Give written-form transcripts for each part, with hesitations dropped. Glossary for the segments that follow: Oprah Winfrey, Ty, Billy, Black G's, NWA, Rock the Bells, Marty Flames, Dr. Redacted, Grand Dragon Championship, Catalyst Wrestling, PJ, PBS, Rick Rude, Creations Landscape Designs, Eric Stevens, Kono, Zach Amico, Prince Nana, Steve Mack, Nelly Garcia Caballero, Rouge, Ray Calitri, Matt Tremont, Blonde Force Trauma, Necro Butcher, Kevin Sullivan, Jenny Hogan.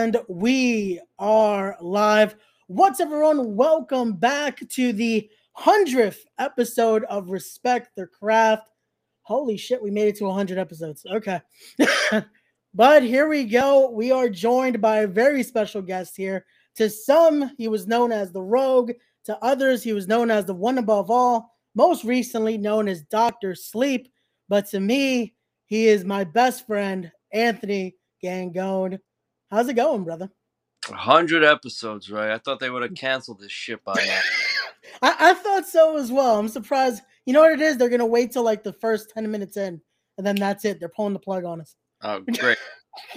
And we are live. What's up, everyone? Welcome back to the 100th episode of Respect The Craft. Holy shit, we made it to 100 episodes. Okay. But here we go. We are joined by a very special guest here. To some, he was known as the Rogue. To others, he was known as the One Above All. Most recently known as Dr. Sleep. But to me, he is my best friend, Anthony Gangone. How's it going, brother? 100 episodes, right? I thought they would have canceled this shit by now. I thought so as well. I'm surprised. You know what it is? They're going to wait till like the first 10 minutes in, and then that's it. They're pulling the plug on us. Oh, great.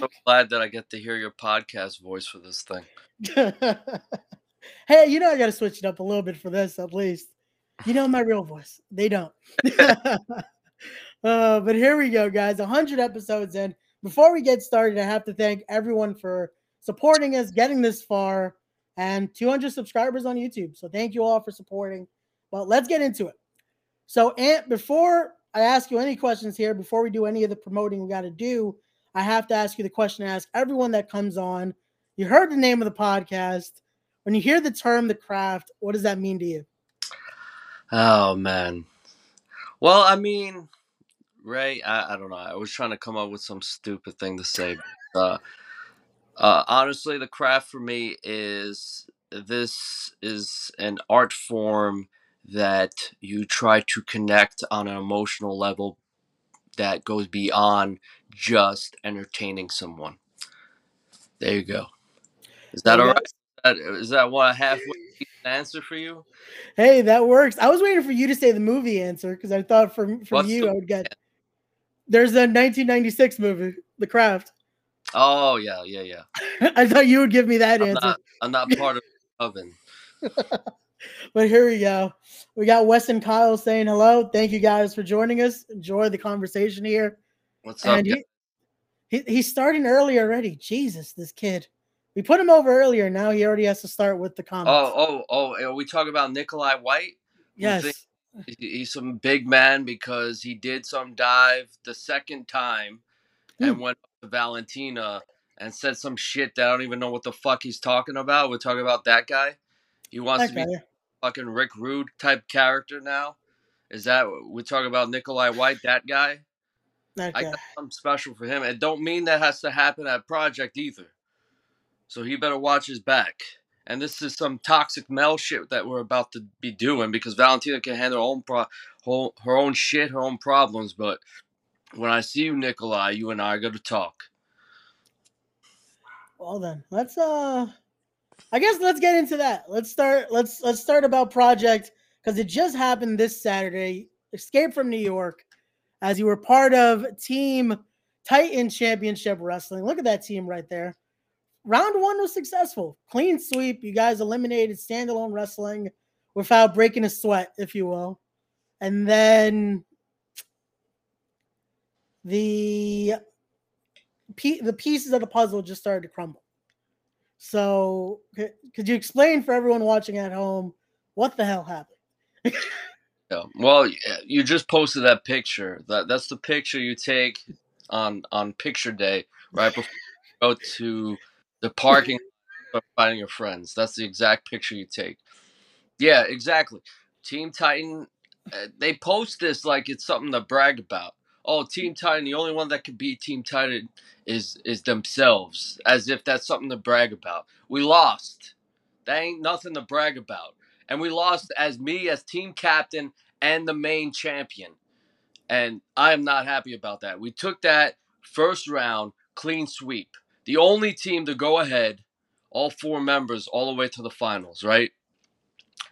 So glad that I get to hear your podcast voice for this thing. Hey, you know I got to switch it up a little bit for this, at least. You know my real voice. They don't. But here we go, guys. 100 episodes in. Before we get started, I have to thank everyone for supporting us, getting this far, and 200 subscribers on YouTube. So thank you all for supporting. Well, let's get into it. So, Ant, before I ask you any questions here, before we do any of the promoting we got to do, I have to ask you the question I ask everyone that comes on. You heard the name of the podcast. When you hear the term, the craft, what does that mean to you? Oh, man. Well, I mean... Ray, I don't know. I was trying to come up with some stupid thing to say. But, honestly, the craft for me is this is an art form that you try to connect on an emotional level that goes beyond just entertaining someone. There you go. Is that all right? Is that what I have? Answer for you? Hey, that works. I was waiting for you to say the movie answer because I thought from you I would get. There's a 1996 movie, The Craft. Oh, yeah. I thought you would give me that answer. I'm not part of the oven. But here we go. We got Wes and Kyle saying hello. Thank you guys for joining us. Enjoy the conversation here. What's up, guys? He's starting early already. Jesus, this kid. We put him over earlier. Now he already has to start with the comments. Oh. Are we talking about Nikolai White? Yes. He's some big man because he did some dive the second time and went up to Valentina and said some shit that I don't even know what the fuck he's talking about. We're talking about that guy. He wants to be fucking Rick Rude type character now. Is that we're talking about Nikolai White, that guy? That guy. I got something special for him. It don't mean that has to happen at Project either. So he better watch his back. And this is some toxic male shit that we're about to be doing because Valentina can handle her own shit, her own problems. But when I see you, Nikolai, you and I are going to talk. Well then, let's get into that. Let's start about Project because it just happened this Saturday. Escape from New York, as you were part of Team Titan Championship Wrestling. Look at that team right there. Round one was successful. Clean sweep. You guys eliminated standalone wrestling without breaking a sweat, if you will. And then the pieces of the puzzle just started to crumble. So could you explain for everyone watching at home what the hell happened? Well, you just posted that picture. That's the picture you take on picture day, right before you go to the parking lot, finding your friends. That's the exact picture you take. Yeah, exactly. Team Titan, they post this like it's something to brag about. Oh, Team Titan, the only one that can beat Team Titan is themselves, as if that's something to brag about. We lost. That ain't nothing to brag about. And we lost as me, as team captain, and the main champion. And I am not happy about that. We took that first round, clean sweep. The only team to go ahead, all four members, all the way to the finals, right?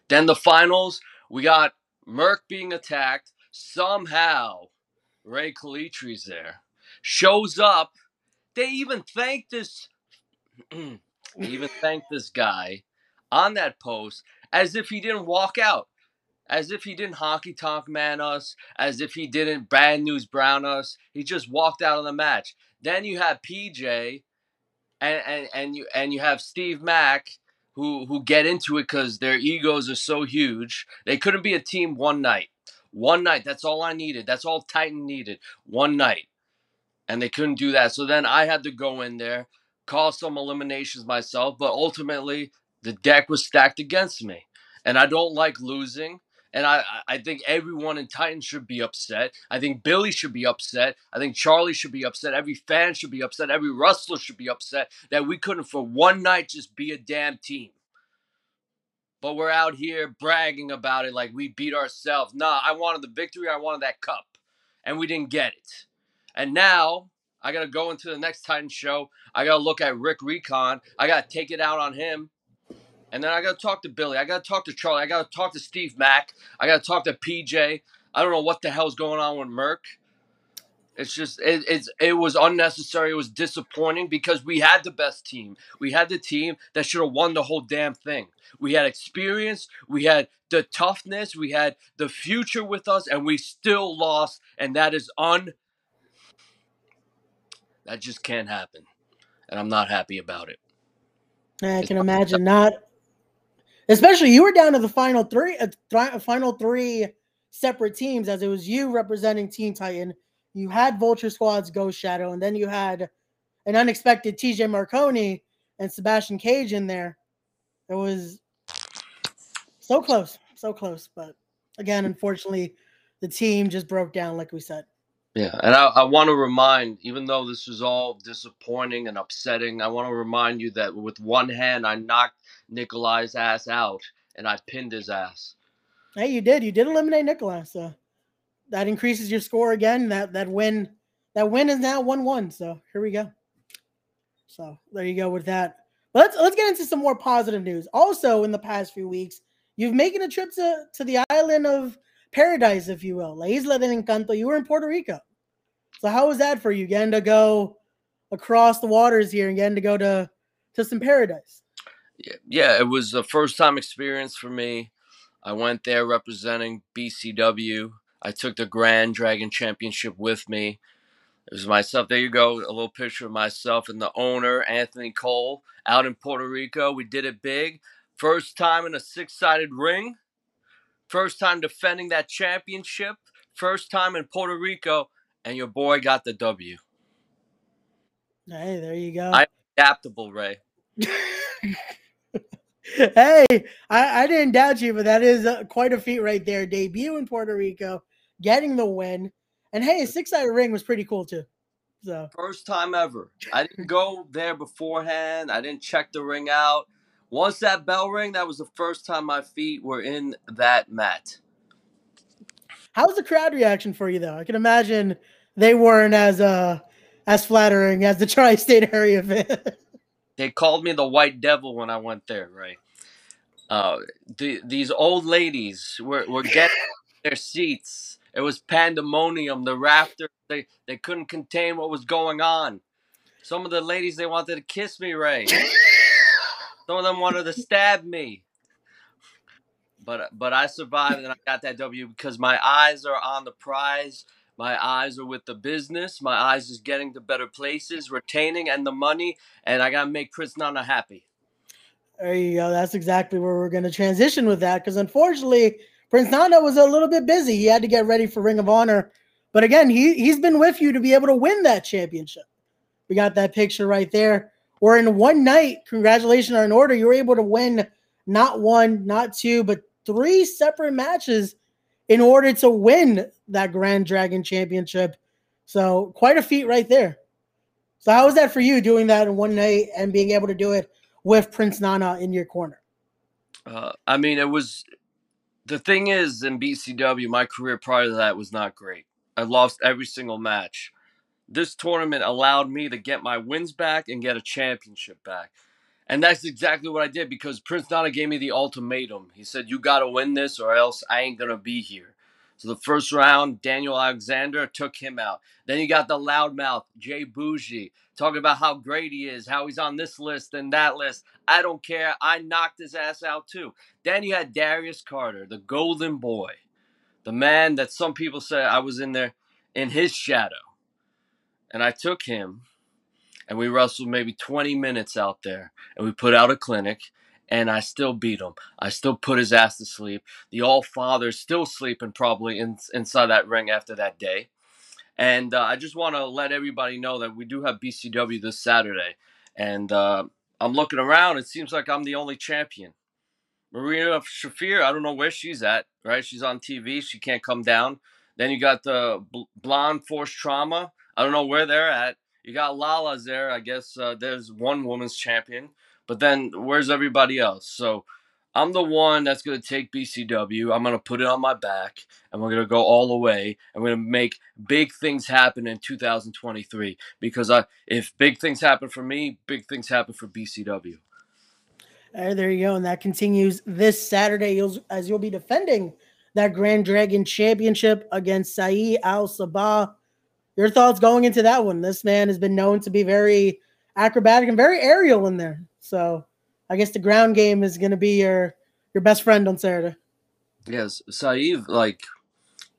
Then the finals, we got Merc being attacked. Somehow, Ray Calitri's there. Shows up. They even thanked this guy on that post as if he didn't walk out. As if he didn't Honky Tonk Man us. As if he didn't Bad News Brown us. He just walked out of the match. Then you have PJ... And you have Steve Mack who get into it because their egos are so huge. They couldn't be a team one night. One night. That's all I needed. That's all Titan needed. One night. And they couldn't do that. So then I had to go in there, caused some eliminations myself, but ultimately the deck was stacked against me. And I don't like losing. And I think everyone in Titan should be upset. I think Billy should be upset. I think Charlie should be upset. Every fan should be upset. Every wrestler should be upset that we couldn't for one night just be a damn team. But we're out here bragging about it like we beat ourselves. Nah, I wanted the victory. I wanted that cup. And we didn't get it. And now I got to go into the next Titan show. I got to look at Rick Recon. I got to take it out on him. And then I got to talk to Billy. I got to talk to Charlie. I got to talk to Steve Mack. I got to talk to PJ. I don't know what the hell's going on with Merc. It's just, it was unnecessary. It was disappointing because we had the best team. We had the team that should have won the whole damn thing. We had experience. We had the toughness. We had the future with us, and we still lost. And that is that just can't happen. And I'm not happy about it. I can imagine not. Especially you were down to the final three separate teams, as it was you representing Team Titan. You had Vulture Squad's Ghost Shadow, and then you had an unexpected TJ Marconi and Sebastian Cage in there. It was so close, but again, unfortunately, the team just broke down, like we said. Yeah, and I want to remind, even though this was all disappointing and upsetting, I want to remind you that with one hand, I knocked Nikolai's ass out, and I pinned his ass. Hey, you did. You did eliminate Nikolai, so that increases your score again. That win is now 1-1. So here we go. So there you go with that. But let's get into some more positive news. Also, in the past few weeks, you've making a trip to the island of paradise, if you will, La Isla del Encanto. You were in Puerto Rico. So how was that for you, getting to go across the waters here and getting to go to some paradise? Yeah, it was a first-time experience for me. I went there representing BCW. I took the Grand Dragon Championship with me. It was myself. There you go. A little picture of myself and the owner, Anthony Cole, out in Puerto Rico. We did it big. First time in a six-sided ring. First time defending that championship. First time in Puerto Rico. And your boy got the W. Hey, there you go. I'm adaptable, Ray. Hey, I didn't doubt you, but that is quite a feat right there. Debut in Puerto Rico. Getting the win. And hey, a six-sided ring was pretty cool too. So first time ever. I didn't go there beforehand. I didn't check the ring out. Once that bell rang, that was the first time my feet were in that mat. How was the crowd reaction for you though? I can imagine they weren't as flattering as the tri-state area fan. They called me the white devil when I went there, right? These old ladies were getting their seats. It was pandemonium. The rafters, they couldn't contain what was going on. Some of the ladies, they wanted to kiss me, Ray. Some of them wanted to stab me. But I survived, and I got that W because my eyes are on the prize. My eyes are with the business. My eyes is getting to better places, retaining, and the money. And I got to make Prince Nana happy. There you go. That's exactly where we're going to transition with that, because unfortunately, Prince Nana was a little bit busy. He had to get ready for Ring of Honor. But again, he's been with you to be able to win that championship. We got that picture right there. Or in one night, congratulations are in order. You were able to win not one, not two, but three separate matches in order to win that Grand Dragon Championship. So quite a feat right there. So how was that for you, doing that in one night and being able to do it with Prince Nana in your corner? I mean, it was... The thing is, in BCW, my career prior to that was not great. I lost every single match. This tournament allowed me to get my wins back and get a championship back. And that's exactly what I did, because Prince Nana gave me the ultimatum. He said, you got to win this or else I ain't going to be here. So the first round, Daniel Alexander, took him out. Then you got the loudmouth, Jay Bougie, talking about how great he is, how he's on this list and that list. I don't care. I knocked his ass out too. Then you had Darius Carter, the golden boy, the man that some people say I was in there in his shadow. And I took him, and we wrestled maybe 20 minutes out there, and we put out a clinic, and I still beat him. I still put his ass to sleep. The All-Father's still sleeping probably inside that ring after that day. And I just want to let everybody know that we do have BCW this Saturday. And I'm looking around. It seems like I'm the only champion. Marina Shafir, I don't know where she's at, right? She's on TV. She can't come down. Then you got the Blonde Force Trauma. I don't know where they're at. You got Lala's there. I guess there's one women's champion. But then where's everybody else? So I'm the one that's going to take BCW. I'm going to put it on my back, and we're going to go all the way. I'm going to make big things happen in 2023 because if big things happen for me, big things happen for BCW. All right, there you go, and that continues this Saturday as you'll be defending that Grand Dragon Championship against Saeed Al-Sabah. Your thoughts going into that one? This man has been known to be very acrobatic and very aerial in there, so I guess the ground game is going to be your best friend on Saturday. Yes, Saeed, like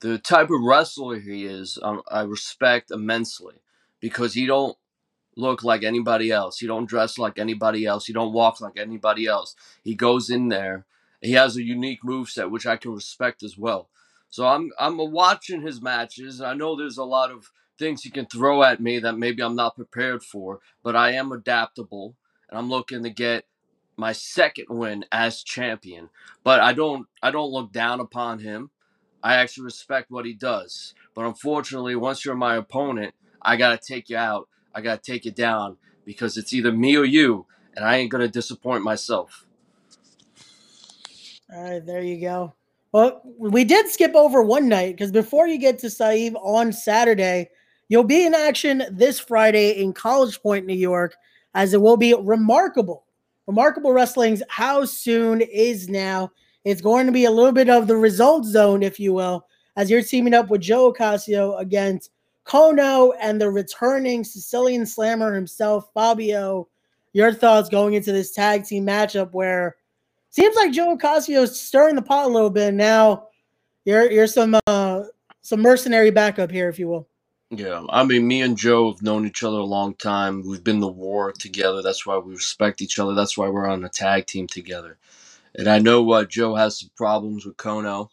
the type of wrestler he is, I respect immensely because he don't look like anybody else. He don't dress like anybody else. He don't walk like anybody else. He goes in there. He has a unique moveset, which I can respect as well. So I'm watching his matches. I know there's a lot of things he can throw at me that maybe I'm not prepared for, but I am adaptable, and I'm looking to get my second win as champion. But I don't look down upon him. I actually respect what he does. But unfortunately, once you're my opponent, I got to take you out. I got to take it down because it's either me or you, and I ain't going to disappoint myself. All right, there you go. Well, we did skip over one night because before you get to Saeed on Saturday, you'll be in action this Friday in College Point, New York, as it will be Remarkable. Remarkable Wrestling's How Soon Is Now. It's going to be a little bit of the results zone, if you will, as you're teaming up with Joe Ocasio against Kono and the returning Sicilian Slammer himself, Fabio. Your thoughts going into this tag team matchup where it seems like Joe Ocasio is stirring the pot a little bit. And now you're some mercenary backup here, if you will. Yeah, I mean, me and Joe have known each other a long time. We've been to war together. That's why we respect each other. That's why we're on a tag team together. And I know Joe has some problems with Kono,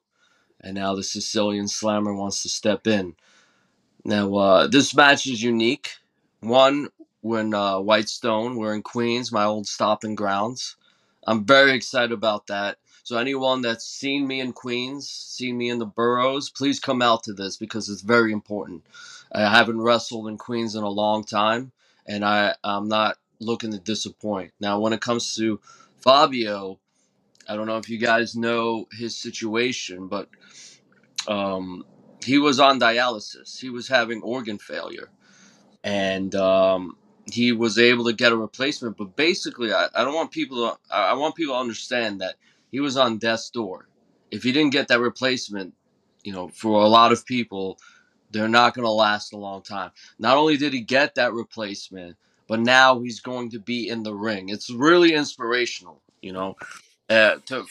and now the Sicilian Slammer wants to step in. Now, this match is unique. One, we're in Whitestone. We're in Queens, my old stomping grounds. I'm very excited about that. So anyone that's seen me in Queens, seen me in the boroughs, please come out to this because it's very important. I haven't wrestled in Queens in a long time, and I'm not looking to disappoint. Now, when it comes to Fabio, I don't know if you guys know his situation, but he was on dialysis. He was having organ failure, and he was able to get a replacement. But basically, I want people to understand that he was on death's door. If he didn't get that replacement, you know, for a lot of people, they're not going to last a long time. Not only did he get that replacement, but now he's going to be in the ring. It's really inspirational, you know,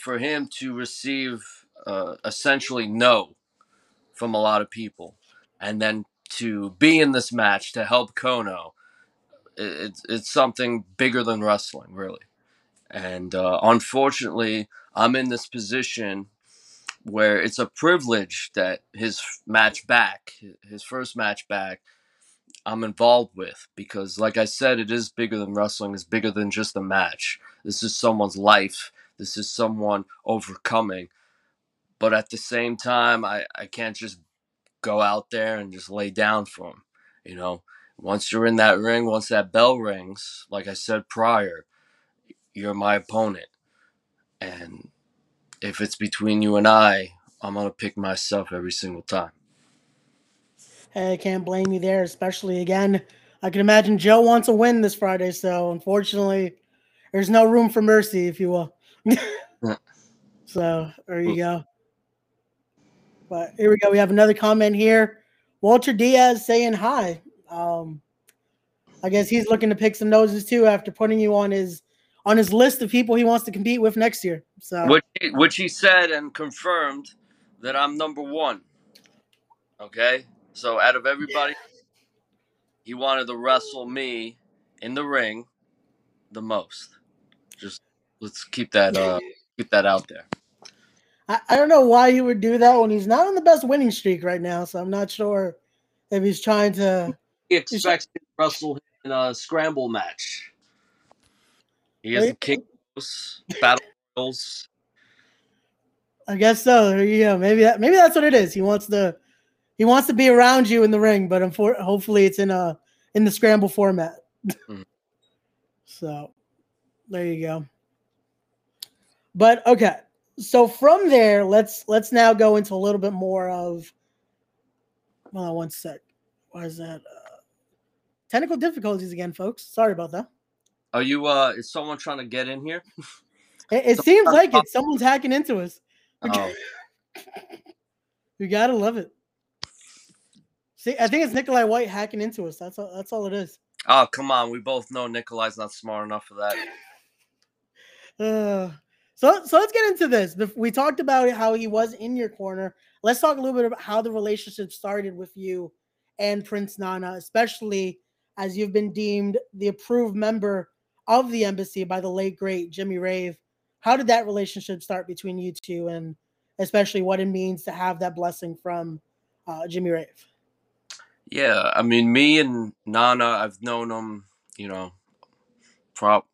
for him to receive essentially no from a lot of people. And then to be in this match to help Kono, it's something bigger than wrestling, really. And unfortunately, I'm in this position where it's a privilege that his first match back, I'm involved with. Because like I said, it is bigger than wrestling. It's bigger than just a match. This is someone's life. This is someone overcoming. But at the same time, I can't just go out there and just lay down for him. You know, once you're in that ring, once that bell rings, like I said prior, you're my opponent. And if it's between you and I, I'm going to pick myself every single time. Hey, I can't blame you there, especially, again, I can imagine Joe wants a win this Friday, so unfortunately, there's no room for mercy, if you will. So, there you go. But here we go. We have another comment here. Walter Diaz saying hi. I guess he's looking to pick some noses, too, after putting you on his list of people he wants to compete with next year. So which he said and confirmed that I'm number one. Okay? So out of everybody, he wanted to wrestle me in the ring the most. Just let's keep that out there. I don't know why he would do that when he's not on the best winning streak right now, so I'm not sure if he's trying to... He expects to wrestle in a scramble match. He has kick battles. I guess so. Yeah, maybe that's what it is. He wants to be around you in the ring, but hopefully it's in the scramble format. Mm-hmm. So there you go. But okay, so from there, let's now go into a little bit more of. Hold on one sec. Why is that? Technical difficulties again, folks. Sorry about that. Are you? Is someone trying to get in here? It seems like it. Someone's hacking into us. Oh. You gotta love it. See, I think it's Nikolai White hacking into us. That's all it is. Oh, come on. We both know Nikolai's not smart enough for that. So let's get into this. We talked about how he was in your corner. Let's talk a little bit about how the relationship started with you and Prince Nana, especially as you've been deemed the approved member of the embassy by the late, great Jimmy Rave. How did that relationship start between you two, and especially what it means to have that blessing from Jimmy Rave? Yeah, I mean, me and Nana, I've known him, you know,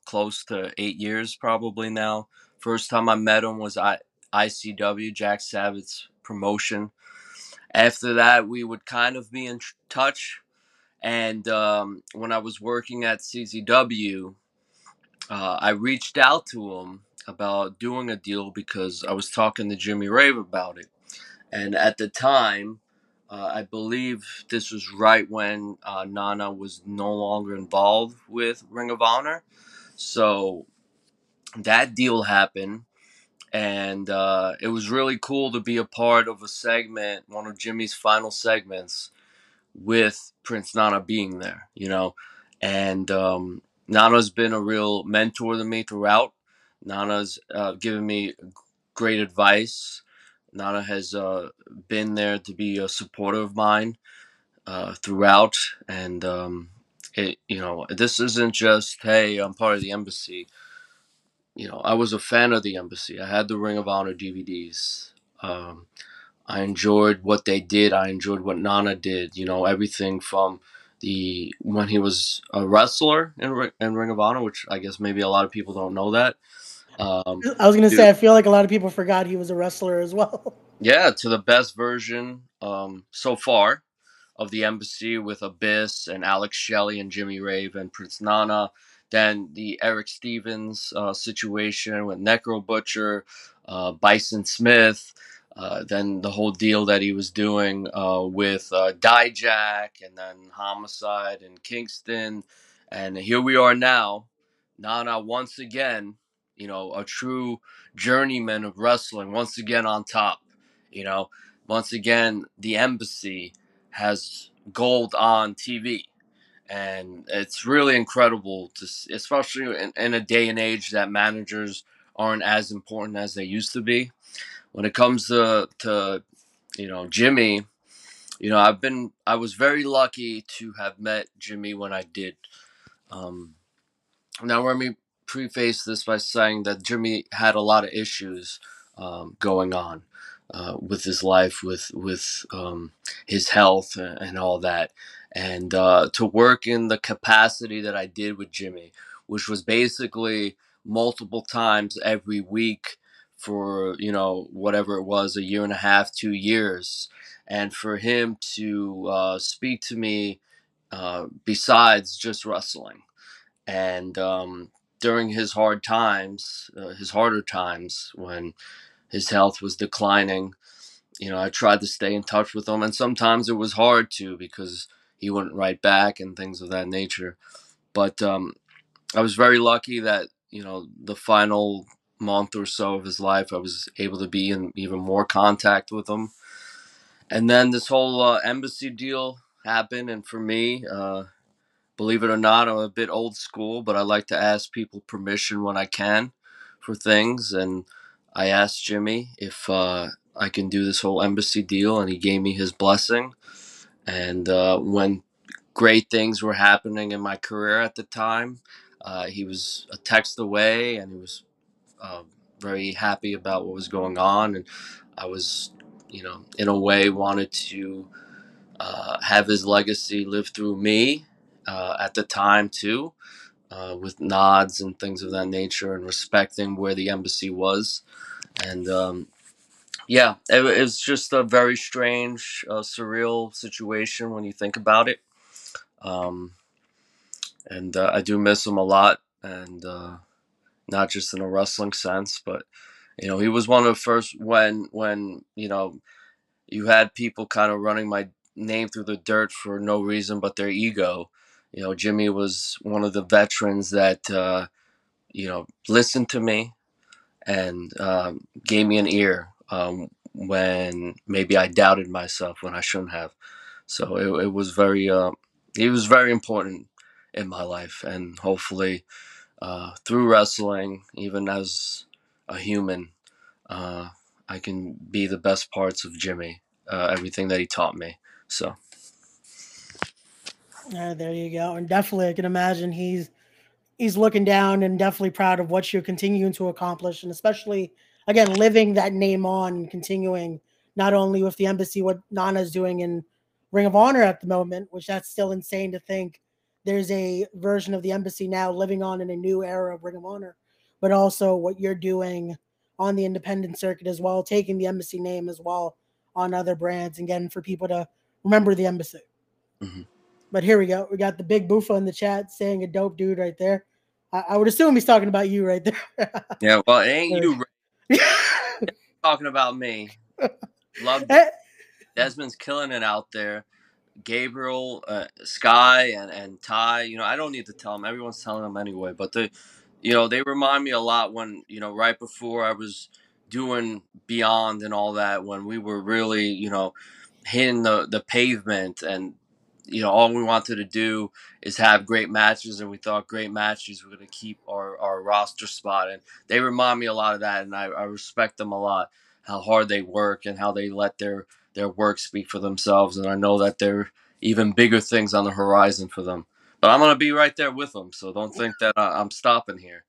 close to 8 years probably now. First time I met him was at ICW, Jack Sabitt's promotion. After that, we would kind of be in touch. And when I was working at CZW, I reached out to him about doing a deal because I was talking to Jimmy Rave about it. And at the time, I believe this was right when Nana was no longer involved with Ring of Honor. So that deal happened. And it was really cool to be a part of a segment, one of Jimmy's final segments, with Prince Nana being there, you know. And Nana's been a real mentor to me throughout. Nana's given me great advice. Nana has been there to be a supporter of mine throughout. And, you know, this isn't just, hey, I'm part of the embassy. You know, I was a fan of the embassy. I had the Ring of Honor DVDs. I enjoyed what they did. I enjoyed what Nana did. You know, everything from when he was a wrestler in Ring of Honor, which I guess maybe a lot of people don't know that. I was going to say, I feel like a lot of people forgot he was a wrestler as well. Yeah, to the best version so far of the embassy with Abyss and Alex Shelley and Jimmy Rave and Prince Nana. Then the Eric Stevens situation with Necro Butcher, Bison Smith. Then the whole deal that he was doing with DiJack and then Homicide and Kingston. And here we are now. Nana once again, you know, a true journeyman of wrestling, once again on top, you know. Once again, the embassy has gold on TV. And it's really incredible, to see, especially in a day and age that managers aren't as important as they used to be. When it comes to you know, Jimmy, you know, I was very lucky to have met Jimmy when I did. Now let me preface this by saying that Jimmy had a lot of issues going on with his life, with his health and all that. And to work in the capacity that I did with Jimmy, which was basically multiple times every week for, you know, whatever it was, a year and a half, 2 years. And for him to speak to me besides just wrestling. And during his hard times, his harder times when his health was declining, you know, I tried to stay in touch with him. And sometimes it was hard to because he wouldn't write back and things of that nature. But I was very lucky that, you know, the final month or so of his life, I was able to be in even more contact with him. And then this whole embassy deal happened. And for me, believe it or not, I'm a bit old school, but I like to ask people permission when I can for things. And I asked Jimmy if I can do this whole embassy deal, and he gave me his blessing. And when great things were happening in my career at the time, he was a text away, and he was very happy about what was going on. And I was, you know, in a way wanted to have his legacy live through me at the time too. with nods and things of that nature and respecting where the embassy was. And yeah, it was just a very strange, surreal situation when you think about it. And I do miss him a lot, and not just in a wrestling sense, but, you know, he was one of the first when you know, you had people kind of running my name through the dirt for no reason but their ego. You know, Jimmy was one of the veterans that, you know, listened to me and gave me an ear when maybe I doubted myself when I shouldn't have. So it was very, he was very important in my life, and hopefully through wrestling, even as a human, I can be the best parts of Jimmy, everything that he taught me. So there you go. And definitely I can imagine he's looking down and definitely proud of what you're continuing to accomplish, and especially again living that name on and continuing not only with the embassy, what Nana's doing in Ring of Honor at the moment, which that's still insane to think there's a version of the embassy now living on in a new era of Ring of Honor, but also what you're doing on the independent circuit as well, taking the embassy name as well on other brands, and getting for people to remember the embassy. Mm-hmm. But here we go. We got the big Buffa in the chat saying a dope dude right there. I would assume he's talking about you right there. Yeah, well, it ain't you talking about me. Love Desmond's killing it out there. Gabriel, Sky, and Ty. You know, I don't need to tell them. Everyone's telling them anyway. But they, you know, they remind me a lot when, you know, right before I was doing Beyond and all that, when we were really, you know, hitting the pavement, and you know, all we wanted to do is have great matches, and we thought great matches were going to keep our roster spot. And they remind me a lot of that, and I respect them a lot, how hard they work and how they let their work speak for themselves. And I know that there are even bigger things on the horizon for them. But I'm going to be right there with them, so don't think that I'm stopping here.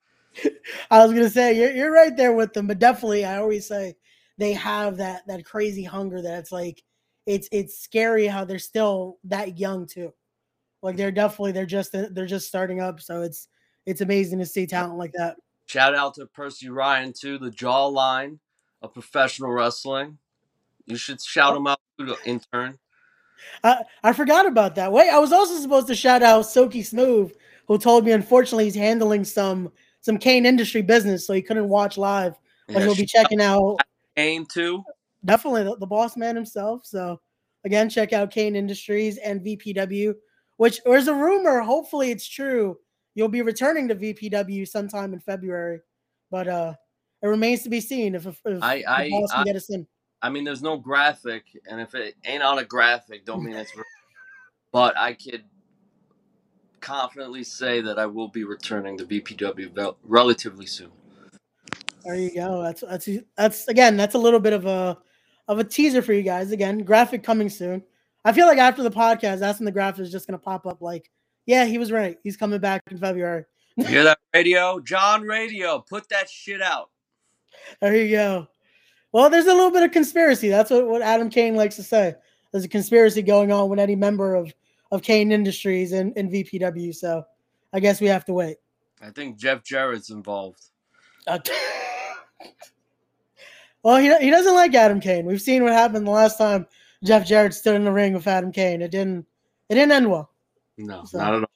I was going to say, you're right there with them, but definitely I always say they have that crazy hunger that it's like, it's scary how they're still that young too. Like they're just starting up. So it's amazing to see talent like that. Shout out to Percy Ryan too, the jawline of professional wrestling. You should shout him out too, intern. I forgot about that. Wait, I was also supposed to shout out Soaky Smooth, who told me unfortunately he's handling some Kane Industry business, so he couldn't watch live, but he'll be checking out Kane too. Definitely the boss man himself. So again, check out Kane Industries and VPW, which there's a rumor, hopefully it's true, you'll be returning to VPW sometime in February. But it remains to be seen if the boss can get us in. I mean, there's no graphic, and if it ain't on a graphic, don't mean it's real. But I could confidently say that I will be returning to VPW relatively soon. There you go. That's a little bit of a teaser for you guys. Again, graphic coming soon. I feel like after the podcast, that's when the graphic is just going to pop up like, yeah, he was right. He's coming back in February. You hear that, radio? John Radio, put that shit out. There you go. Well, there's a little bit of conspiracy. That's what Adam Kane likes to say. There's a conspiracy going on with any member of Kane Industries and VPW. So I guess we have to wait. I think Jeff Jarrett's involved. Well, he doesn't like Adam Kane. We've seen what happened the last time Jeff Jarrett stood in the ring with Adam Kane. It didn't end well. No, so. Not at all.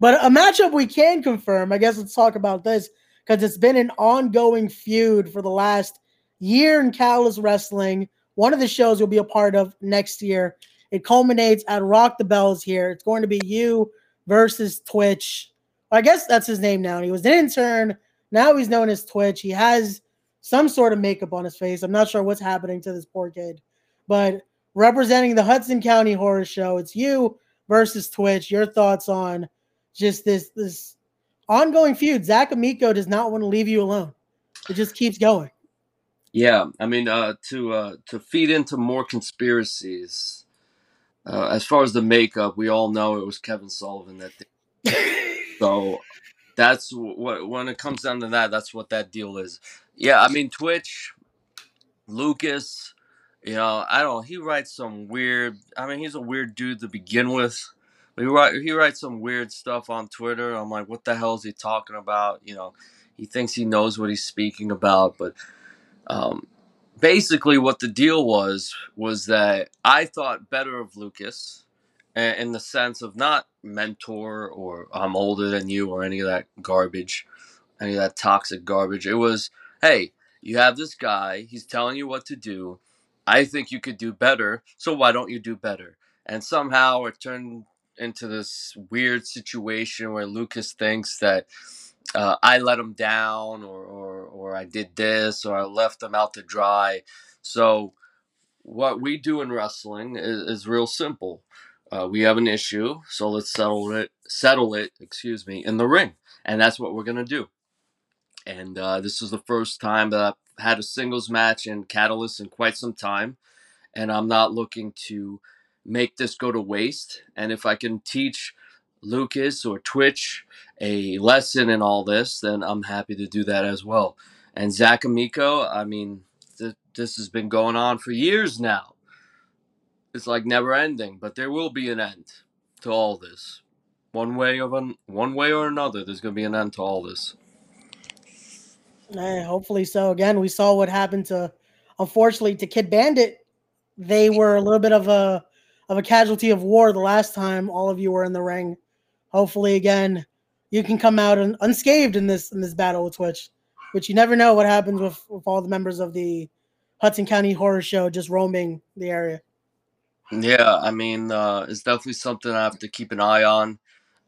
But a matchup we can confirm, I guess let's talk about this, because it's been an ongoing feud for the last year in Catalyst Wrestling. One of the shows you'll be a part of next year. It culminates at Rock the Bells here. It's going to be you versus Twitch. I guess that's his name now. He was an intern. Now he's known as Twitch. He has some sort of makeup on his face. I'm not sure what's happening to this poor kid. But representing the Hudson County Horror Show, it's you versus Twitch. Your thoughts on just this ongoing feud. Zach Amico does not want to leave you alone. It just keeps going. Yeah, I mean, to feed into more conspiracies, as far as the makeup, we all know it was Kevin Sullivan that did. So... that's what, when it comes down to that, that's what that deal is. Yeah, I mean, Twitch, Lucas, you know, I don't know. He writes some weird, I mean, he's a weird dude to begin with. He writes some weird stuff on Twitter. I'm like, what the hell is he talking about? You know, he thinks he knows what he's speaking about. But basically what the deal was that I thought better of Lucas in the sense of not mentor or I'm older than you or any of that garbage, any of that toxic garbage. It was, hey, you have this guy. He's telling you what to do. I think you could do better, so why don't you do better? And somehow it turned into this weird situation where Lucas thinks that I let him down or I did this or I left him out to dry. So what we do in wrestling is real simple. We have an issue, so let's settle it, in the ring. And that's what we're going to do. And this is the first time that I've had a singles match in Catalyst in quite some time. And I'm not looking to make this go to waste. And if I can teach Lucas or Twitch a lesson in all this, then I'm happy to do that as well. And Zach Amico, I mean, this has been going on for years now. It's like never ending, but there will be an end to all this. One way or another, there's going to be an end to all this. Hey, hopefully so. Again, we saw what happened to, unfortunately, to Kid Bandit. They were a little bit of a casualty of war the last time all of you were in the ring. Hopefully, again, you can come out unscathed in this battle with Twitch, which you never know what happens with all the members of the Hudson County Horror Show just roaming the area. Yeah, I mean, it's definitely something I have to keep an eye on.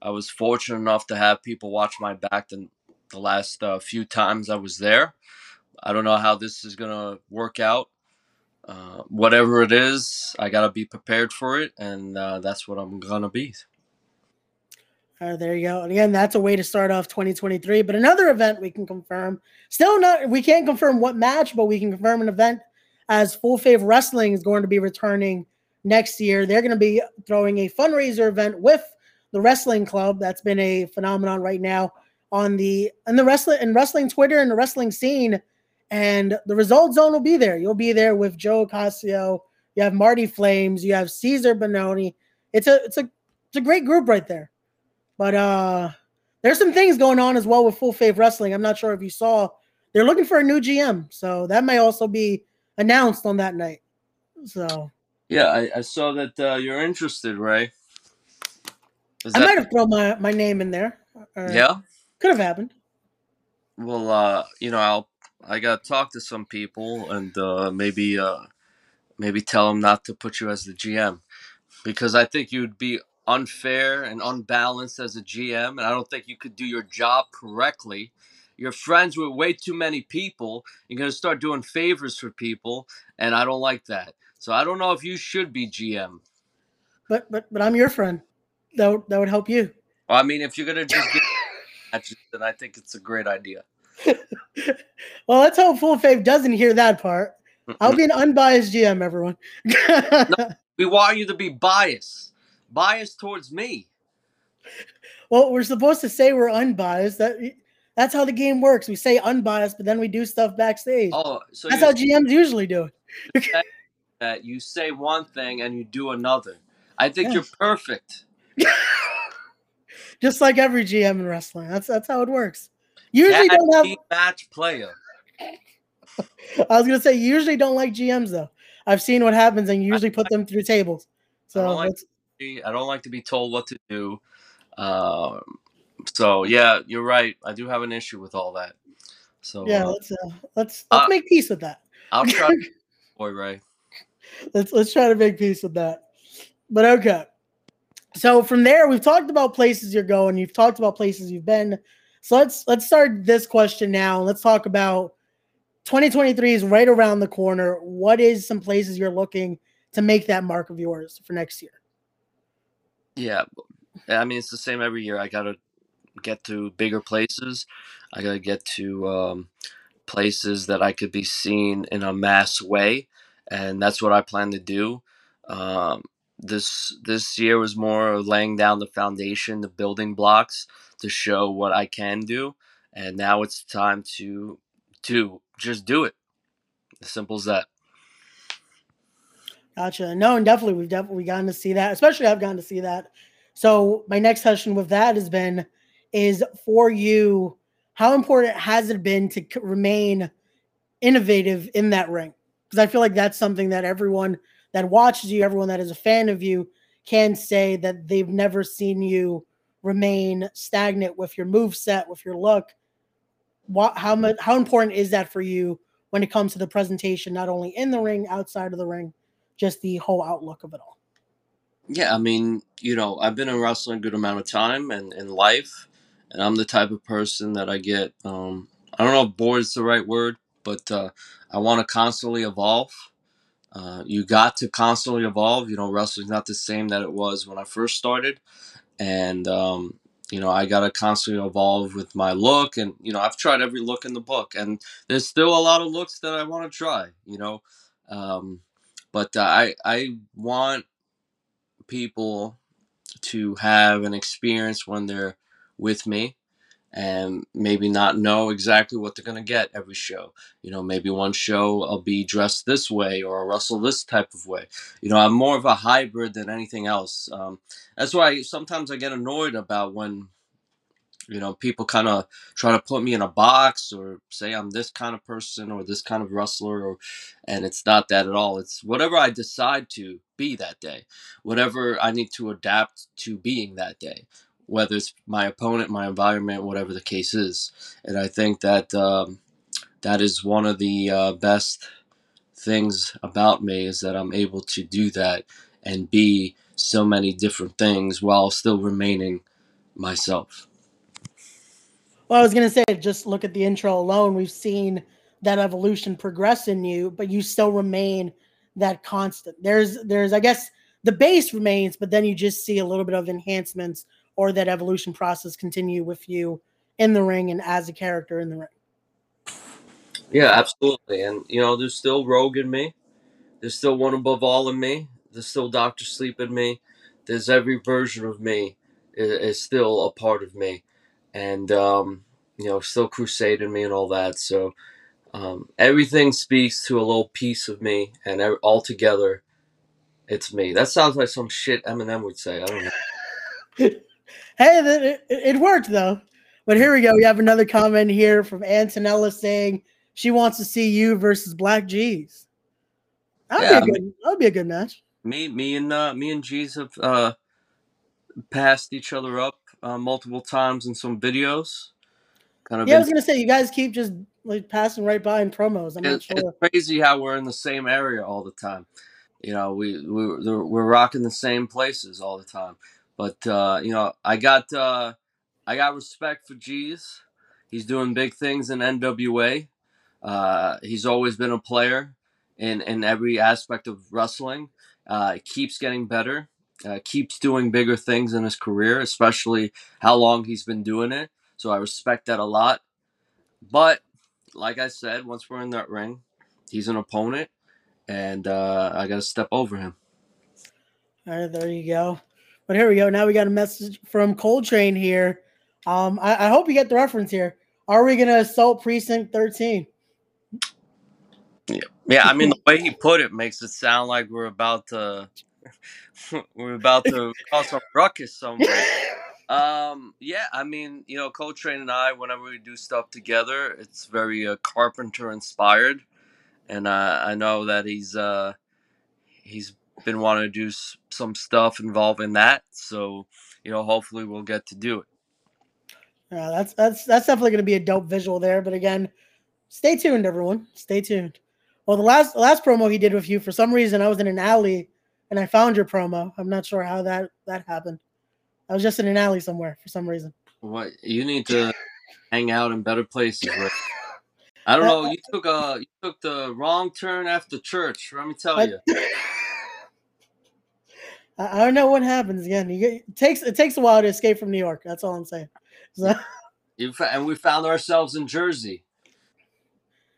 I was fortunate enough to have people watch my back the last few times I was there. I don't know how this is going to work out. Whatever it is, I got to be prepared for it, and that's what I'm going to be. All right, there you go. And again, that's a way to start off 2023. But another event we can confirm. We can't confirm what match, but we can confirm an event as Full Fave Wrestling is going to be returning next year. They're going to be throwing a fundraiser event with the wrestling club. That's been a phenomenon right now on wrestling Twitter and the wrestling scene. And the Result Zone will be there. You'll be there with Joe Ocasio. You have Marty Flames. You have Cesar Bononi. It's a great group right there. But there's some things going on as well with Full Fave Wrestling. I'm not sure if you saw. They're looking for a new GM. So that may also be announced on that night. So yeah, I saw that you're interested, Ray. I might have thrown my name in there. Yeah. Could have happened. Well, you know, I got to talk to some people and maybe tell them not to put you as the GM, because I think you'd be unfair and unbalanced as a GM, and I don't think you could do your job correctly. You're friends with way too many people. You're going to start doing favors for people, and I don't like that. So I don't know if you should be GM. But I'm your friend. That would help you. Well, I mean, if you're going to just get matches, then I think it's a great idea. Well, let's hope Full Fave doesn't hear that part. I'll be an unbiased GM, everyone. No, we want you to be biased towards me. Well, we're supposed to say we're unbiased. That's how the game works. We say unbiased, but then we do stuff backstage. Oh, so that's how GMs usually do it. That you say one thing and you do another. I think You're perfect. Just like every GM in wrestling. That's how it works. Usually don't have match player. I was gonna say usually don't like GMs though. I've seen what happens, and you usually put them through tables. So I don't like to be told what to do. So yeah, you're right. I do have an issue with all that. So yeah, let's make peace with that. I'll try. Boy, Ray. Let's try to make peace with that. But okay. So from there, we've talked about places you're going. You've talked about places you've been. So let's start this question now. Let's talk about 2023 is right around the corner. What is some places you're looking to make that mark of yours for next year? Yeah, I mean, it's the same every year. I got to get to bigger places. I got to get to places that I could be seen in a mass way, and that's what I plan to do. This year was more laying down the foundation, the building blocks to show what I can do. And now it's time to just do it. As simple as that. Gotcha. No, and definitely we've gotten to see that. Especially I've gotten to see that So my next question with that has been, is for you, how important has it been to remain innovative in that ring? Because I feel like that's something that everyone that watches you, everyone that is a fan of you, can say that they've never seen you remain stagnant with your moveset, with your look. How important is that for you when it comes to the presentation, not only in the ring, outside of the ring, just the whole outlook of it all? Yeah, I mean, you know, I've been in wrestling a good amount of time and in life, and I'm the type of person that I get, I don't know if bored is the right word, but I want to constantly evolve. You got to constantly evolve. You know, wrestling's not the same that it was when I first started. And, you know, I got to constantly evolve with my look. And, you know, I've tried every look in the book, and there's still a lot of looks that I want to try, you know. But I want people to have an experience when they're with me and maybe not know exactly what they're going to get every show. You know, maybe one show I'll be dressed this way or I'll wrestle this type of way. You know, I'm more of a hybrid than anything else. That's why sometimes I get annoyed about when, you know, people kind of try to put me in a box or say I'm this kind of person or this kind of wrestler, or, and it's not that at all. It's whatever I decide to be that day, whatever I need to adapt to being that day, whether it's my opponent, my environment, whatever the case is. And I think that that is one of the best things about me, is that I'm able to do that and be so many different things while still remaining myself. Well, I was going to say, just look at the intro alone. We've seen that evolution progress in you, but you still remain that constant. There's, I guess, the base remains, but then you just see a little bit of enhancements, or that evolution process continue with you in the ring and as a character in the ring. Yeah, absolutely. And, you know, there's still Rogue in me. There's still One Above All in me. There's still Dr. Sleep in me. There's every version of me is still a part of me. And, you know, still Crusade in me and all that. So everything speaks to a little piece of me, and all together, it's me. That sounds like some shit Eminem would say. I don't know. Hey, it worked, though. But here we go. We have another comment here from Antonella saying she wants to see you versus Black G's. That'd be a good match. Me and G's have passed each other up multiple times in some videos. Yeah, I was gonna say, you guys keep just like passing right by in promos. I'm not sure. It's crazy how we're in the same area all the time. You know, we're rocking the same places all the time. But, you know, I got respect for G's. He's doing big things in NWA. He's always been a player in every aspect of wrestling. He keeps getting better, keeps doing bigger things in his career, especially how long he's been doing it. So I respect that a lot. But like I said, once we're in that ring, he's an opponent, and I got to step over him. All right, there you go. But here we go. Now we got a message from Coltrane here. I hope you get the reference here. Are we going to assault Precinct 13? Yeah, I mean, the way he put it makes it sound like we're about to cause some ruckus somewhere. Yeah, I mean, you know, Coltrane and I, whenever we do stuff together, it's very Carpenter inspired. And I know that he's been wanting to do some stuff involving that, so you know, hopefully we'll get to do it. Yeah, that's definitely going to be a dope visual there. But again, stay tuned, everyone. Stay tuned. Well, the last promo he did with you, for some reason, I was in an alley and I found your promo. I'm not sure how that happened. I was just in an alley somewhere for some reason. What, you need to hang out in better places. Right? I don't know. You took the wrong turn after church. Let me tell you. I don't know what happens again. It takes a while to escape from New York. That's all I'm saying. So, and we found ourselves in Jersey.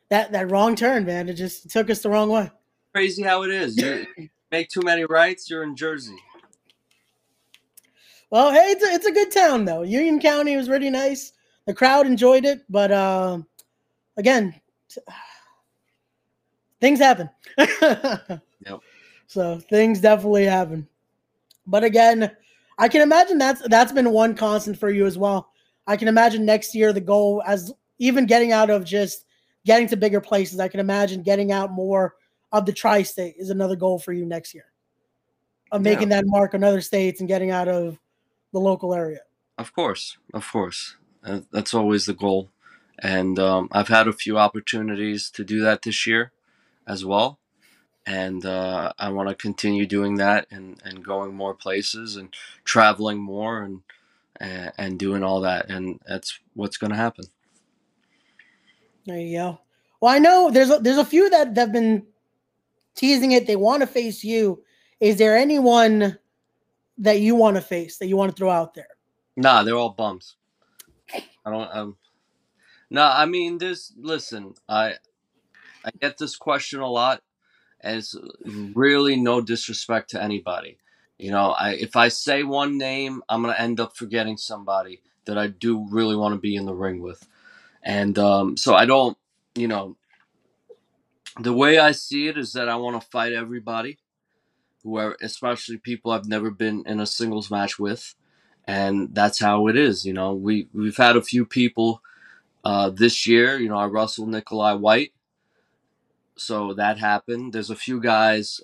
That wrong turn, man. It just took us the wrong way. Crazy how it is. You make too many rights, you're in Jersey. Well, hey, it's a good town, though. Union County was really nice. The crowd enjoyed it. But, again, things happen. Yep. So things definitely happen. But again, I can imagine that's been one constant for you as well. I can imagine next year the goal, as even getting out of just getting to bigger places, I can imagine getting out more of the tri-state is another goal for you next year, of making that mark on other states and getting out of the local area. Of course. That's always the goal. And I've had a few opportunities to do that this year as well. And I want to continue doing that and going more places and traveling more and doing all that. And that's what's going to happen. There you go. Well, I know there's a few that have been teasing it. They want to face you. Is there anyone that you want to face, that you want to throw out there? Nah, they're all bums. I mean, listen, I get this question a lot, and it's really no disrespect to anybody. You know, if I say one name, I'm going to end up forgetting somebody that I do really want to be in the ring with. And so I don't, you know, the way I see it is that I want to fight everybody, whoever, especially people I've never been in a singles match with. And that's how it is. You know, we've had a few people this year. You know, I wrestled Nikolai White. So that happened. There's a few guys,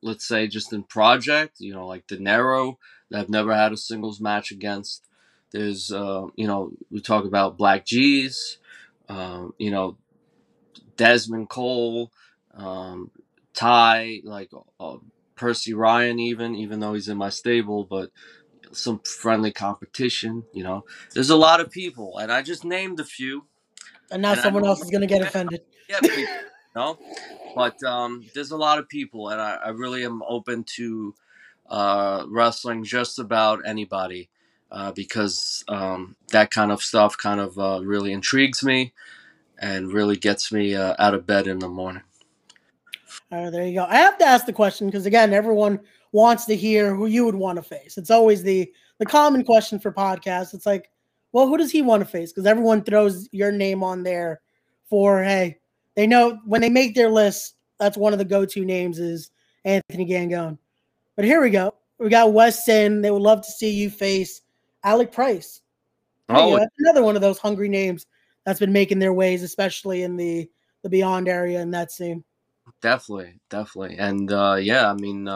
let's say just in project, you know, like De Niro, that I've never had a singles match against. There's, you know, we talk about Black G's, you know, Desmond Cole, Ty, like Percy Ryan, even though he's in my stable, but some friendly competition, you know. There's a lot of people, and I just named a few. And now someone else is going to get offended. Yeah, people, no, but there's a lot of people, and I really am open to wrestling just about anybody because that kind of stuff kind of really intrigues me and really gets me out of bed in the morning. All right, there you go. I have to ask the question because, again, everyone wants to hear who you would want to face. It's always the common question for podcasts. It's like, well, who does he want to face? Because everyone throws your name on there for, hey, they know when they make their list, that's one of the go-to names is Anthony Gangone. But here we go. We got Weston. They would love to see you face Alec Price. Oh, that's another one of those hungry names that's been making their ways, especially in the Beyond area and that scene. Definitely. And, yeah, I mean,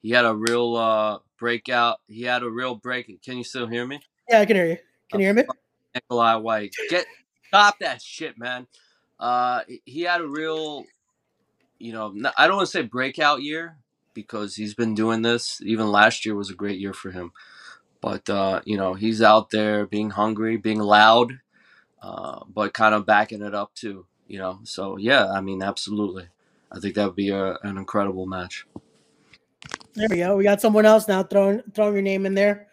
he had a real breakout. He had a real break. Can you still hear me? Yeah, I can hear you. Can you hear me? Nikolai White. Stop that shit, man. He had a real, you know, I don't want to say breakout year because he's been doing this. Even last year was a great year for him. But, you know, he's out there being hungry, being loud, but kind of backing it up too, you know. So, yeah, I mean, absolutely. I think that would be an incredible match. There we go. We got someone else now throwing your name in there.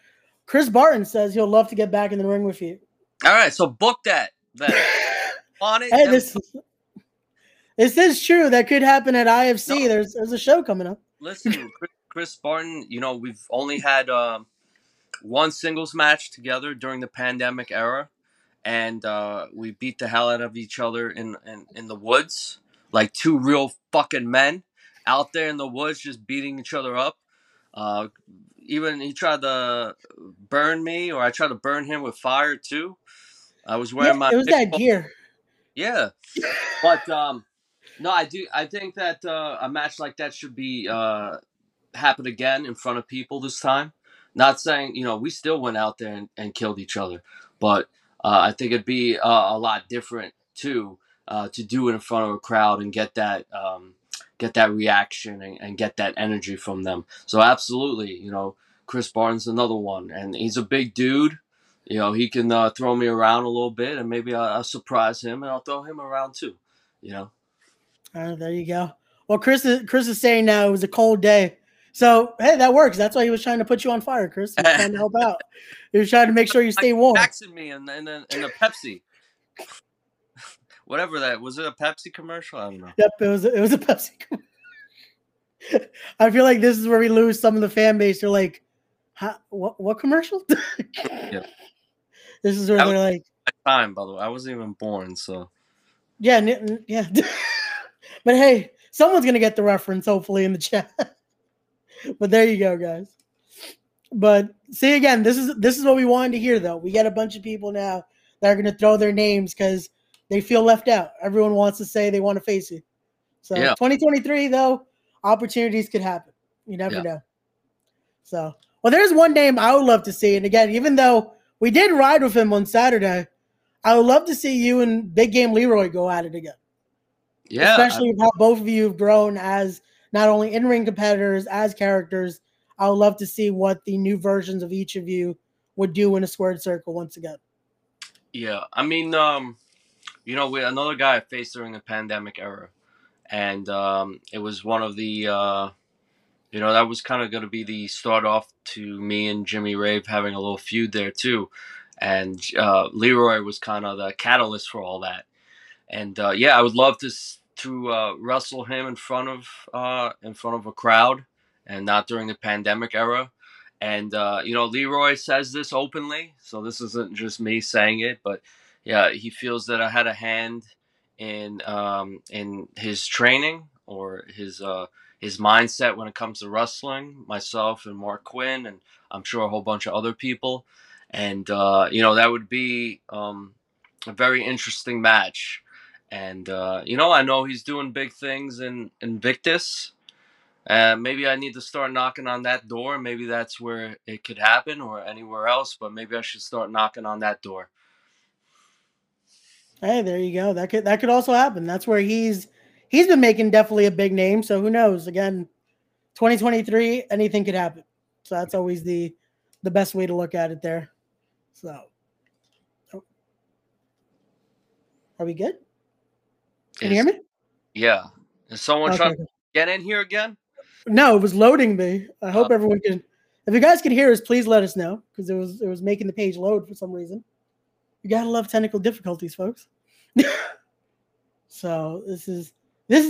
Chris Barton says he'll love to get back in the ring with you. All right, so book that. On it. Hey, this is true. That could happen at IFC. No. There's a show coming up. Listen, Chris Barton, you know, we've only had one singles match together during the pandemic era, and we beat the hell out of each other in the woods. Like two real fucking men out there in the woods just beating each other up. Even he tried to burn me, or I tried to burn him with fire too. I was wearing my... It was that gear. Yeah. But, no, I think that a match like that should be happen again in front of people this time. Not saying, you know, we still went out there and killed each other. But I think it'd be a lot different too. To do it in front of a crowd and get that reaction and get that energy from them. So absolutely, you know, Chris Barton's another one, and he's a big dude. You know, he can throw me around a little bit, and maybe I'll surprise him, and I'll throw him around too. You know. There you go. Well, Chris is saying now it was a cold day, so hey, that works. That's why he was trying to put you on fire, Chris. He was trying to help out. He was trying to make sure you stay warm. Texting me and a Pepsi. Whatever that was, it a Pepsi commercial? I don't know. Yep, it was a Pepsi commercial. I feel like this is where we lose some of the fan base. They're like, huh, what commercial? Yeah. This is where they're like. Time, by the way, I wasn't even born, so. Yeah. But hey, someone's gonna get the reference, hopefully, in the chat. But there you go, guys. But see, again, this is what we wanted to hear, though. We got a bunch of people now that are going to throw their names because they feel left out. Everyone wants to say they want to face it. So yeah. 2023, though, opportunities could happen. You never know. So, well, there's one name I would love to see. And again, even though we did ride with him on Saturday, I would love to see you and Big Game Leroy go at it again. Yeah. Especially with how both of you have grown as not only in-ring competitors, as characters. I would love to see what the new versions of each of you would do in a squared circle once again. Yeah. I mean, you know, we're another guy I faced during the pandemic era. And it was one of the, you know, that was kind of going to be the start off to me and Jimmy Rave having a little feud there too. And Leroy was kind of the catalyst for all that. And yeah, I would love to wrestle him in front of a crowd, and not during the pandemic era. And you know, Leroy says this openly, so this isn't just me saying it. But yeah, he feels that I had a hand in his training or his mindset when it comes to wrestling. Myself and Mark Quinn, and I'm sure a whole bunch of other people. And you know, that would be a very interesting match. And you know, I know he's doing big things in Invictus. Maybe I need to start knocking on that door. Maybe that's where it could happen, or anywhere else, but maybe I should start knocking on that door. Hey, there you go. That could also happen. That's where he's been making definitely a big name. So who knows? Again, 2023, anything could happen. So that's always the best way to look at it there. So are we good? Can you hear me? Yeah. Is someone trying to get in here again? No, it was loading me. I hope everyone can. If you guys can hear us, please let us know, because it was making the page load for some reason. You gotta love technical difficulties, folks. So this is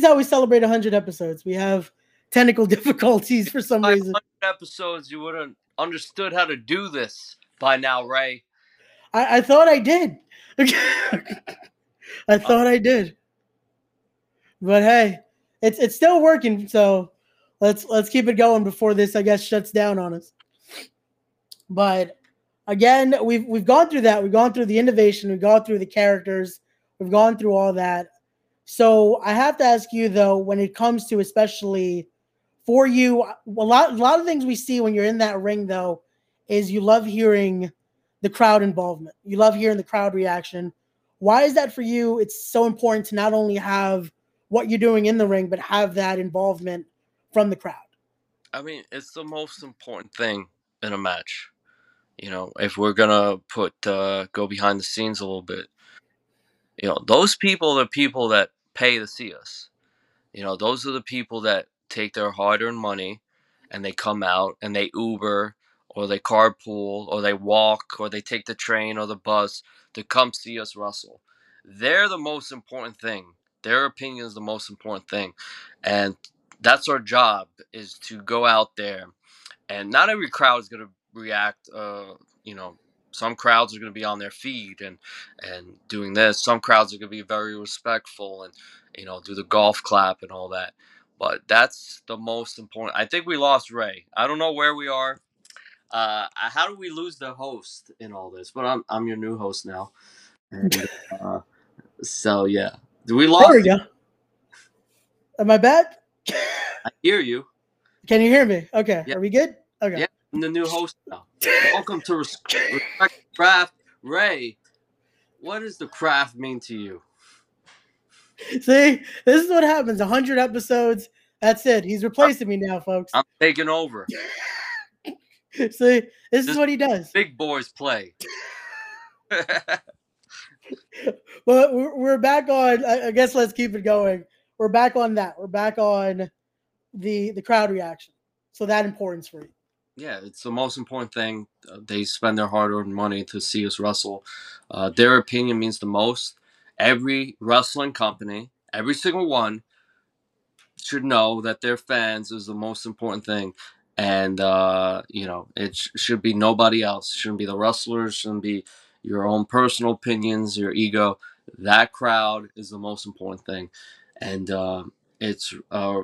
how we celebrate 100 episodes. We have technical difficulties for some reason. 100 episodes, you would have understood how to do this by now, Ray. I thought I did. I thought I did. But hey, it's still working, so. Let's keep it going before this, I guess, shuts down on us. But again, we've gone through that. We've gone through the innovation. We've gone through the characters. We've gone through all that. So I have to ask you, though, when it comes to, especially for you, a lot of things we see when you're in that ring, though, is you love hearing the crowd involvement. You love hearing the crowd reaction. Why is that for you? It's so important to not only have what you're doing in the ring, but have that involvement from the crowd. I mean, it's the most important thing in a match. You know, if we're gonna go behind the scenes a little bit, you know, those people are people that pay to see us. You know, those are the people that take their hard-earned money and they come out and they Uber or they carpool or they walk or they take the train or the bus to come see us wrestle. They're the most important thing. Their opinion is the most important thing. And that's our job, is to go out there, and not every crowd is going to react. You know, some crowds are going to be on their feet and doing this. Some crowds are going to be very respectful and, you know, do the golf clap and all that. But that's the most important. I think we lost Ray. I don't know where we are. How do we lose the host in all this? But I'm your new host now. And, so yeah, we lost. There we go. Am I bad? I hear you. Can you hear me? Okay. Yeah. Are we good? Okay. Yeah, I'm the new host now. Welcome to Respect The Craft. Ray, what does the craft mean to you? See, this is what happens. 100 episodes. That's it. He's replacing me now, folks. I'm taking over. See, this is what he does. Big boys play. But we're back on, I guess let's keep it going. We're back on that. We're back on the crowd reaction. So that importance for you. Yeah, it's the most important thing. They spend their hard-earned money to see us wrestle. Their opinion means the most. Every wrestling company, every single one, should know that their fans is the most important thing. And, you know, it should be nobody else. It shouldn't be the wrestlers. It shouldn't be your own personal opinions, your ego. That crowd is the most important thing. And it's a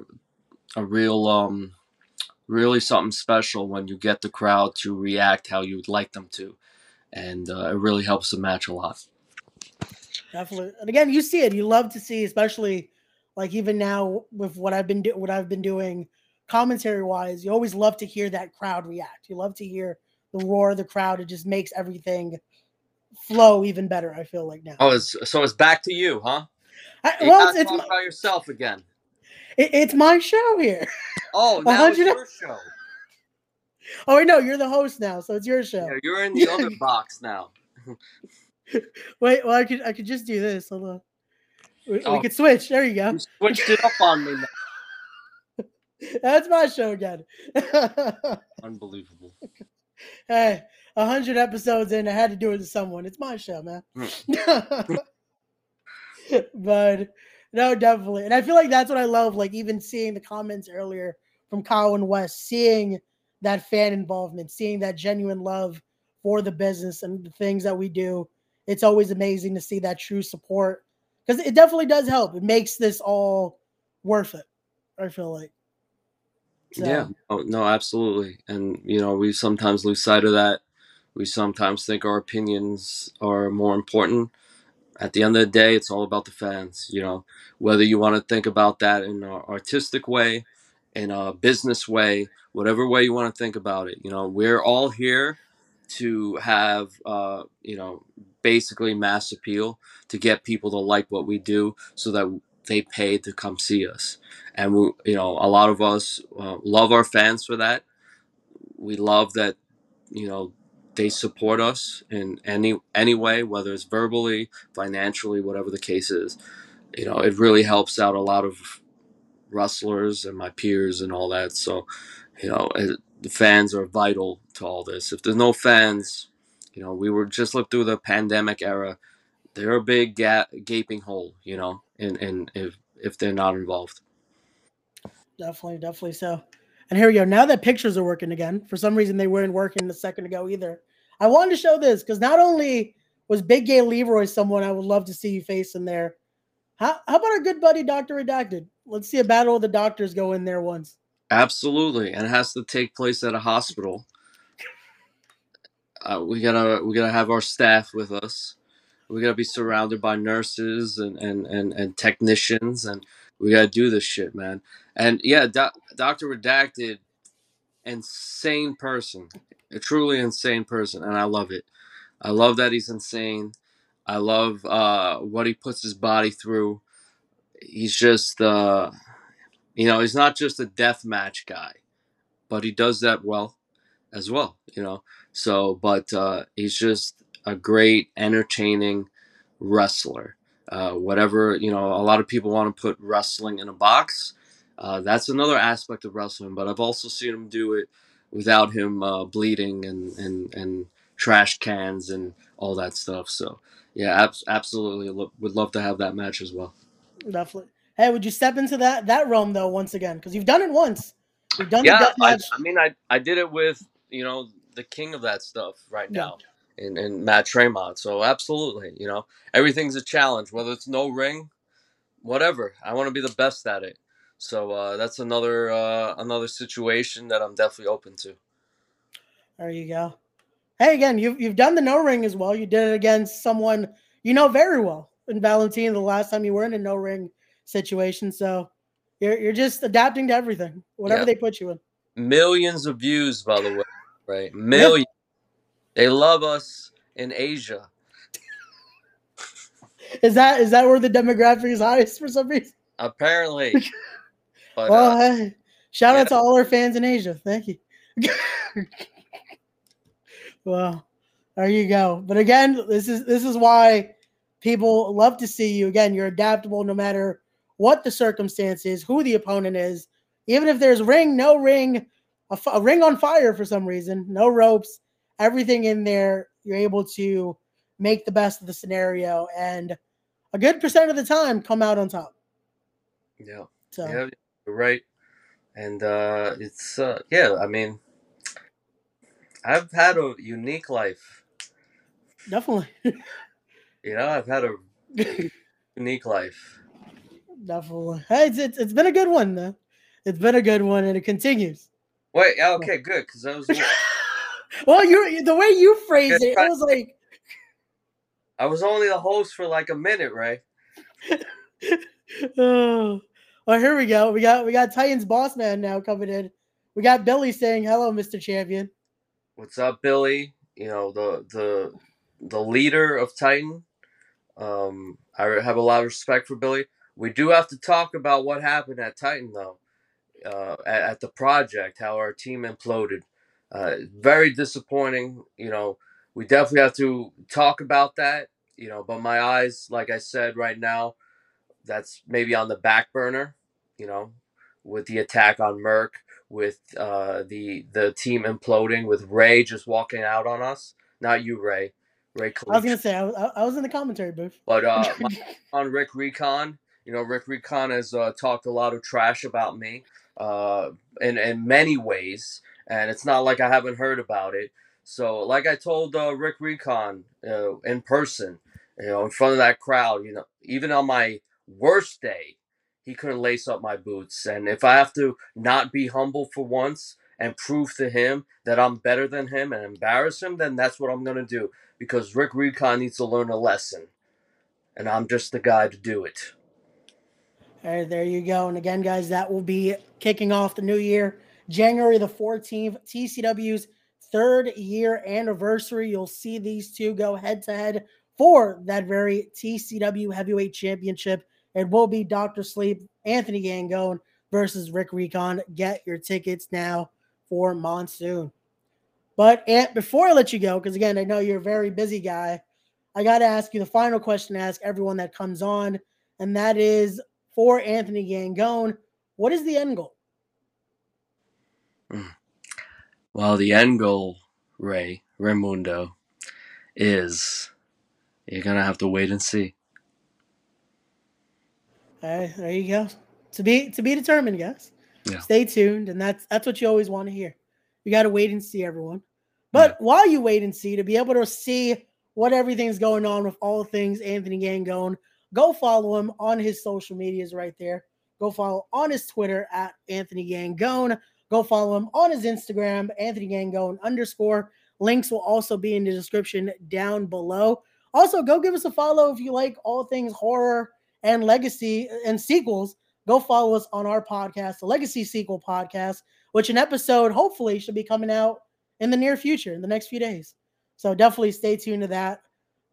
real really something special when you get the crowd to react how you would like them to. And it really helps the match a lot. Definitely. And again, you see it. You love to see, especially like even now with what I've been doing commentary-wise, you always love to hear that crowd react. You love to hear the roar of the crowd. It just makes everything flow even better, I feel like now. Oh, so it's back to you, huh? Well, it's yourself again. It's my show here. Oh, now it's your show. Oh, I know. You're the host now, so it's your show. Yeah, you're in the other box now. Wait, well, I could just do this. Hold on. We could switch. There you go. You switched it up on me now. That's my show again. Unbelievable. Hey, 100 episodes in, I had to do it to someone. It's my show, man. But no, definitely. And I feel like that's what I love, like even seeing the comments earlier from Kyle and Wes, seeing that fan involvement, seeing that genuine love for the business and the things that we do. It's always amazing to see that true support because it definitely does help. It makes this all worth it, I feel like. So. Yeah, oh, no, absolutely. And, you know, we sometimes lose sight of that. We sometimes think our opinions are more important. At the end of the day, it's all about the fans, you know, whether you want to think about that in an artistic way, in a business way, whatever way you want to think about it. You know, we're all here to have, you know, basically mass appeal to get people to like what we do so that they pay to come see us. And, we, you know, a lot of us love our fans for that. We love that, you know, they support us in any way, whether it's verbally, financially, whatever the case is. You know, it really helps out a lot of wrestlers and my peers and all that. So, you know, the fans are vital to all this. If there's no fans, you know, we were just lived through the pandemic era. They're a big gaping hole, you know, and if they're not involved. Definitely so. And here we go. Now that pictures are working again, for some reason they weren't working a second ago either. I wanted to show this because not only was Big Game Leroy someone I would love to see you face in there. How about our good buddy Dr. Redacted? Let's see a battle of the doctors go in there once. Absolutely, and it has to take place at a hospital. We gotta have our staff with us. We gotta be surrounded by nurses and technicians, and we gotta do this shit, man. And yeah, Dr. Redacted, insane person, a truly insane person, and I love it. I love that he's insane. I love what he puts his body through. He's just, you know, he's not just a deathmatch guy, but he does that well as well, you know. So, but he's just a great, entertaining wrestler. Whatever, you know, a lot of people want to put wrestling in a box. That's another aspect of wrestling, but I've also seen him do it without him bleeding and trash cans and all that stuff. So, yeah, absolutely would love to have that match as well. Definitely. Hey, would you step into that realm though once again? Because you've done it once. You've done the death match. I mean, I did it with, you know, the king of that stuff right now, in Matt Tremont. So absolutely, you know, everything's a challenge, whether it's no ring, whatever. I want to be the best at it. So that's another situation that I'm definitely open to. There you go. Hey, again, you've done the no ring as well. You did it against someone you know very well in Valentina the last time you were in a no ring situation. So you're just adapting to everything, whatever they put you in. Millions of views, by the way, right? Millions. They love us in Asia. Is that where the demographic is highest for some reason? Apparently. But, well, hey, shout out to all our fans in Asia. Thank you. Well, there you go. But again, this is why people love to see you. Again, you're adaptable no matter what the circumstance is, who the opponent is. Even if there's ring, no ring, a ring on fire for some reason, no ropes, everything in there, you're able to make the best of the scenario and a good percent of the time come out on top. Yeah. So. Yeah, you're right. And it's, yeah, I mean, I've had a unique life. Definitely. You know, I've had a unique life. Definitely. Hey, it's been a good one, though. It's been a good one, and it continues. Wait, okay, good, because that was well, you the way you phrased it, it was like I was only a host for like a minute, right? Oh, well, here we go. We got Titan's boss man now coming in. We got Billy saying hello, Mr. Champion. What's up, Billy? You know, the leader of Titan. I have a lot of respect for Billy. We do have to talk about what happened at Titan, though, at the project, how our team imploded. Very disappointing. You know, we definitely have to talk about that, you know, but my eyes, like I said, right now, that's maybe on the back burner, you know, with the attack on Merc, with the team imploding, with Ray just walking out on us. Not you, Ray. Ray Kalich. I was going to say, I was in the commentary booth. But on Rick Recon, you know, Rick Recon has talked a lot of trash about me in many ways, and it's not like I haven't heard about it. So like I told Rick Recon in person, you know, in front of that crowd, you know, even on my worst day, he couldn't lace up my boots. And if I have to not be humble for once and prove to him that I'm better than him and embarrass him, then that's what I'm going to do. Because Rick Recon needs to learn a lesson. And I'm just the guy to do it. All right, there you go. And again, guys, that will be kicking off the new year. January the 14th, TCW's third year anniversary. You'll see these two go head-to-head for that very TCW Heavyweight Championship. It will be Dr. Sleep, Anthony Gangone versus Rick Recon. Get your tickets now for Monsoon. But Ant, before I let you go, because again, I know you're a very busy guy, I got to ask you the final question to ask everyone that comes on, and that is for Anthony Gangone, what is the end goal? Well, the end goal, Ray, Raimundo, is you're going to have to wait and see. All right, there you go. To be determined, guys. Yeah. Stay tuned, and that's what you always want to hear. You got to wait and see, everyone. But while you wait and see, to be able to see what everything's going on with all things Anthony Gangone, go follow him on his social medias right there. Go follow on his Twitter at Anthony Gangone. Go follow him on his Instagram, Anthony Gangone _. Links will also be in the description down below. Also, go give us a follow if you like all things horror and legacy and sequels. Go follow us on our podcast, the Legacy Sequel Podcast, which an episode hopefully should be coming out in the near future, in the next few days. So definitely stay tuned to that.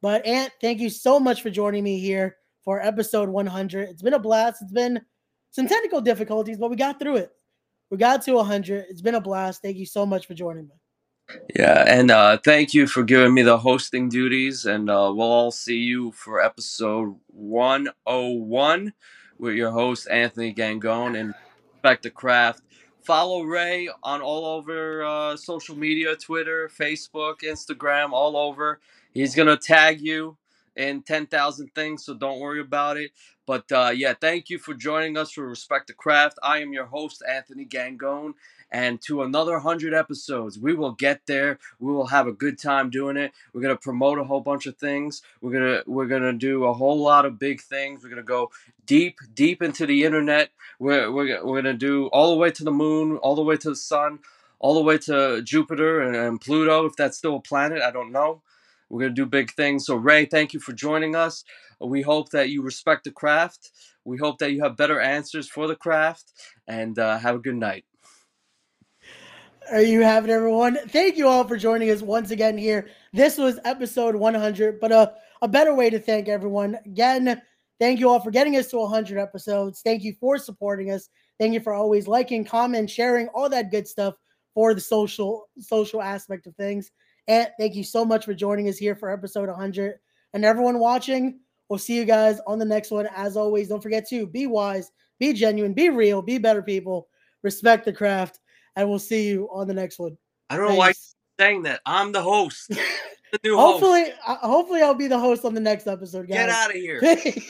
But Ant, thank you so much for joining me here for episode 100. It's been a blast. It's been some technical difficulties, but we got through it. We got to 100. It's been a blast. Thank you so much for joining me. Yeah, and thank you for giving me the hosting duties, and we'll all see you for episode 101 with your host, Anthony Gangone, and Respect the Craft. Follow Ray on all over social media, Twitter, Facebook, Instagram, all over. He's going to tag you in 10,000 things, so don't worry about it. But, yeah, thank you for joining us for Respect the Craft. I am your host, Anthony Gangone. And to another 100 episodes, we will get there. We will have a good time doing it. We're gonna promote a whole bunch of things. We're gonna do a whole lot of big things. We're gonna go deep into the internet. We're gonna do all the way to the moon, all the way to the sun, all the way to Jupiter and Pluto, if that's still a planet. I don't know. We're gonna do big things. So Ray, thank you for joining us. We hope that you respect the craft. We hope that you have better answers for the craft, and have a good night. Are you having everyone? Thank you all for joining us once again here. This was episode 100, but a better way to thank everyone. Again, thank you all for getting us to 100 episodes. Thank you for supporting us. Thank you for always liking, comment, sharing, all that good stuff for the social aspect of things. And thank you so much for joining us here for episode 100. And everyone watching, we'll see you guys on the next one. As always, don't forget to be wise, be genuine, be real, be better people, respect the craft. And we'll see you on the next one. I don't know why you're saying that. I'm the host. The new hopefully, host. Hopefully I'll be the host on the next episode, guys. Get out of here.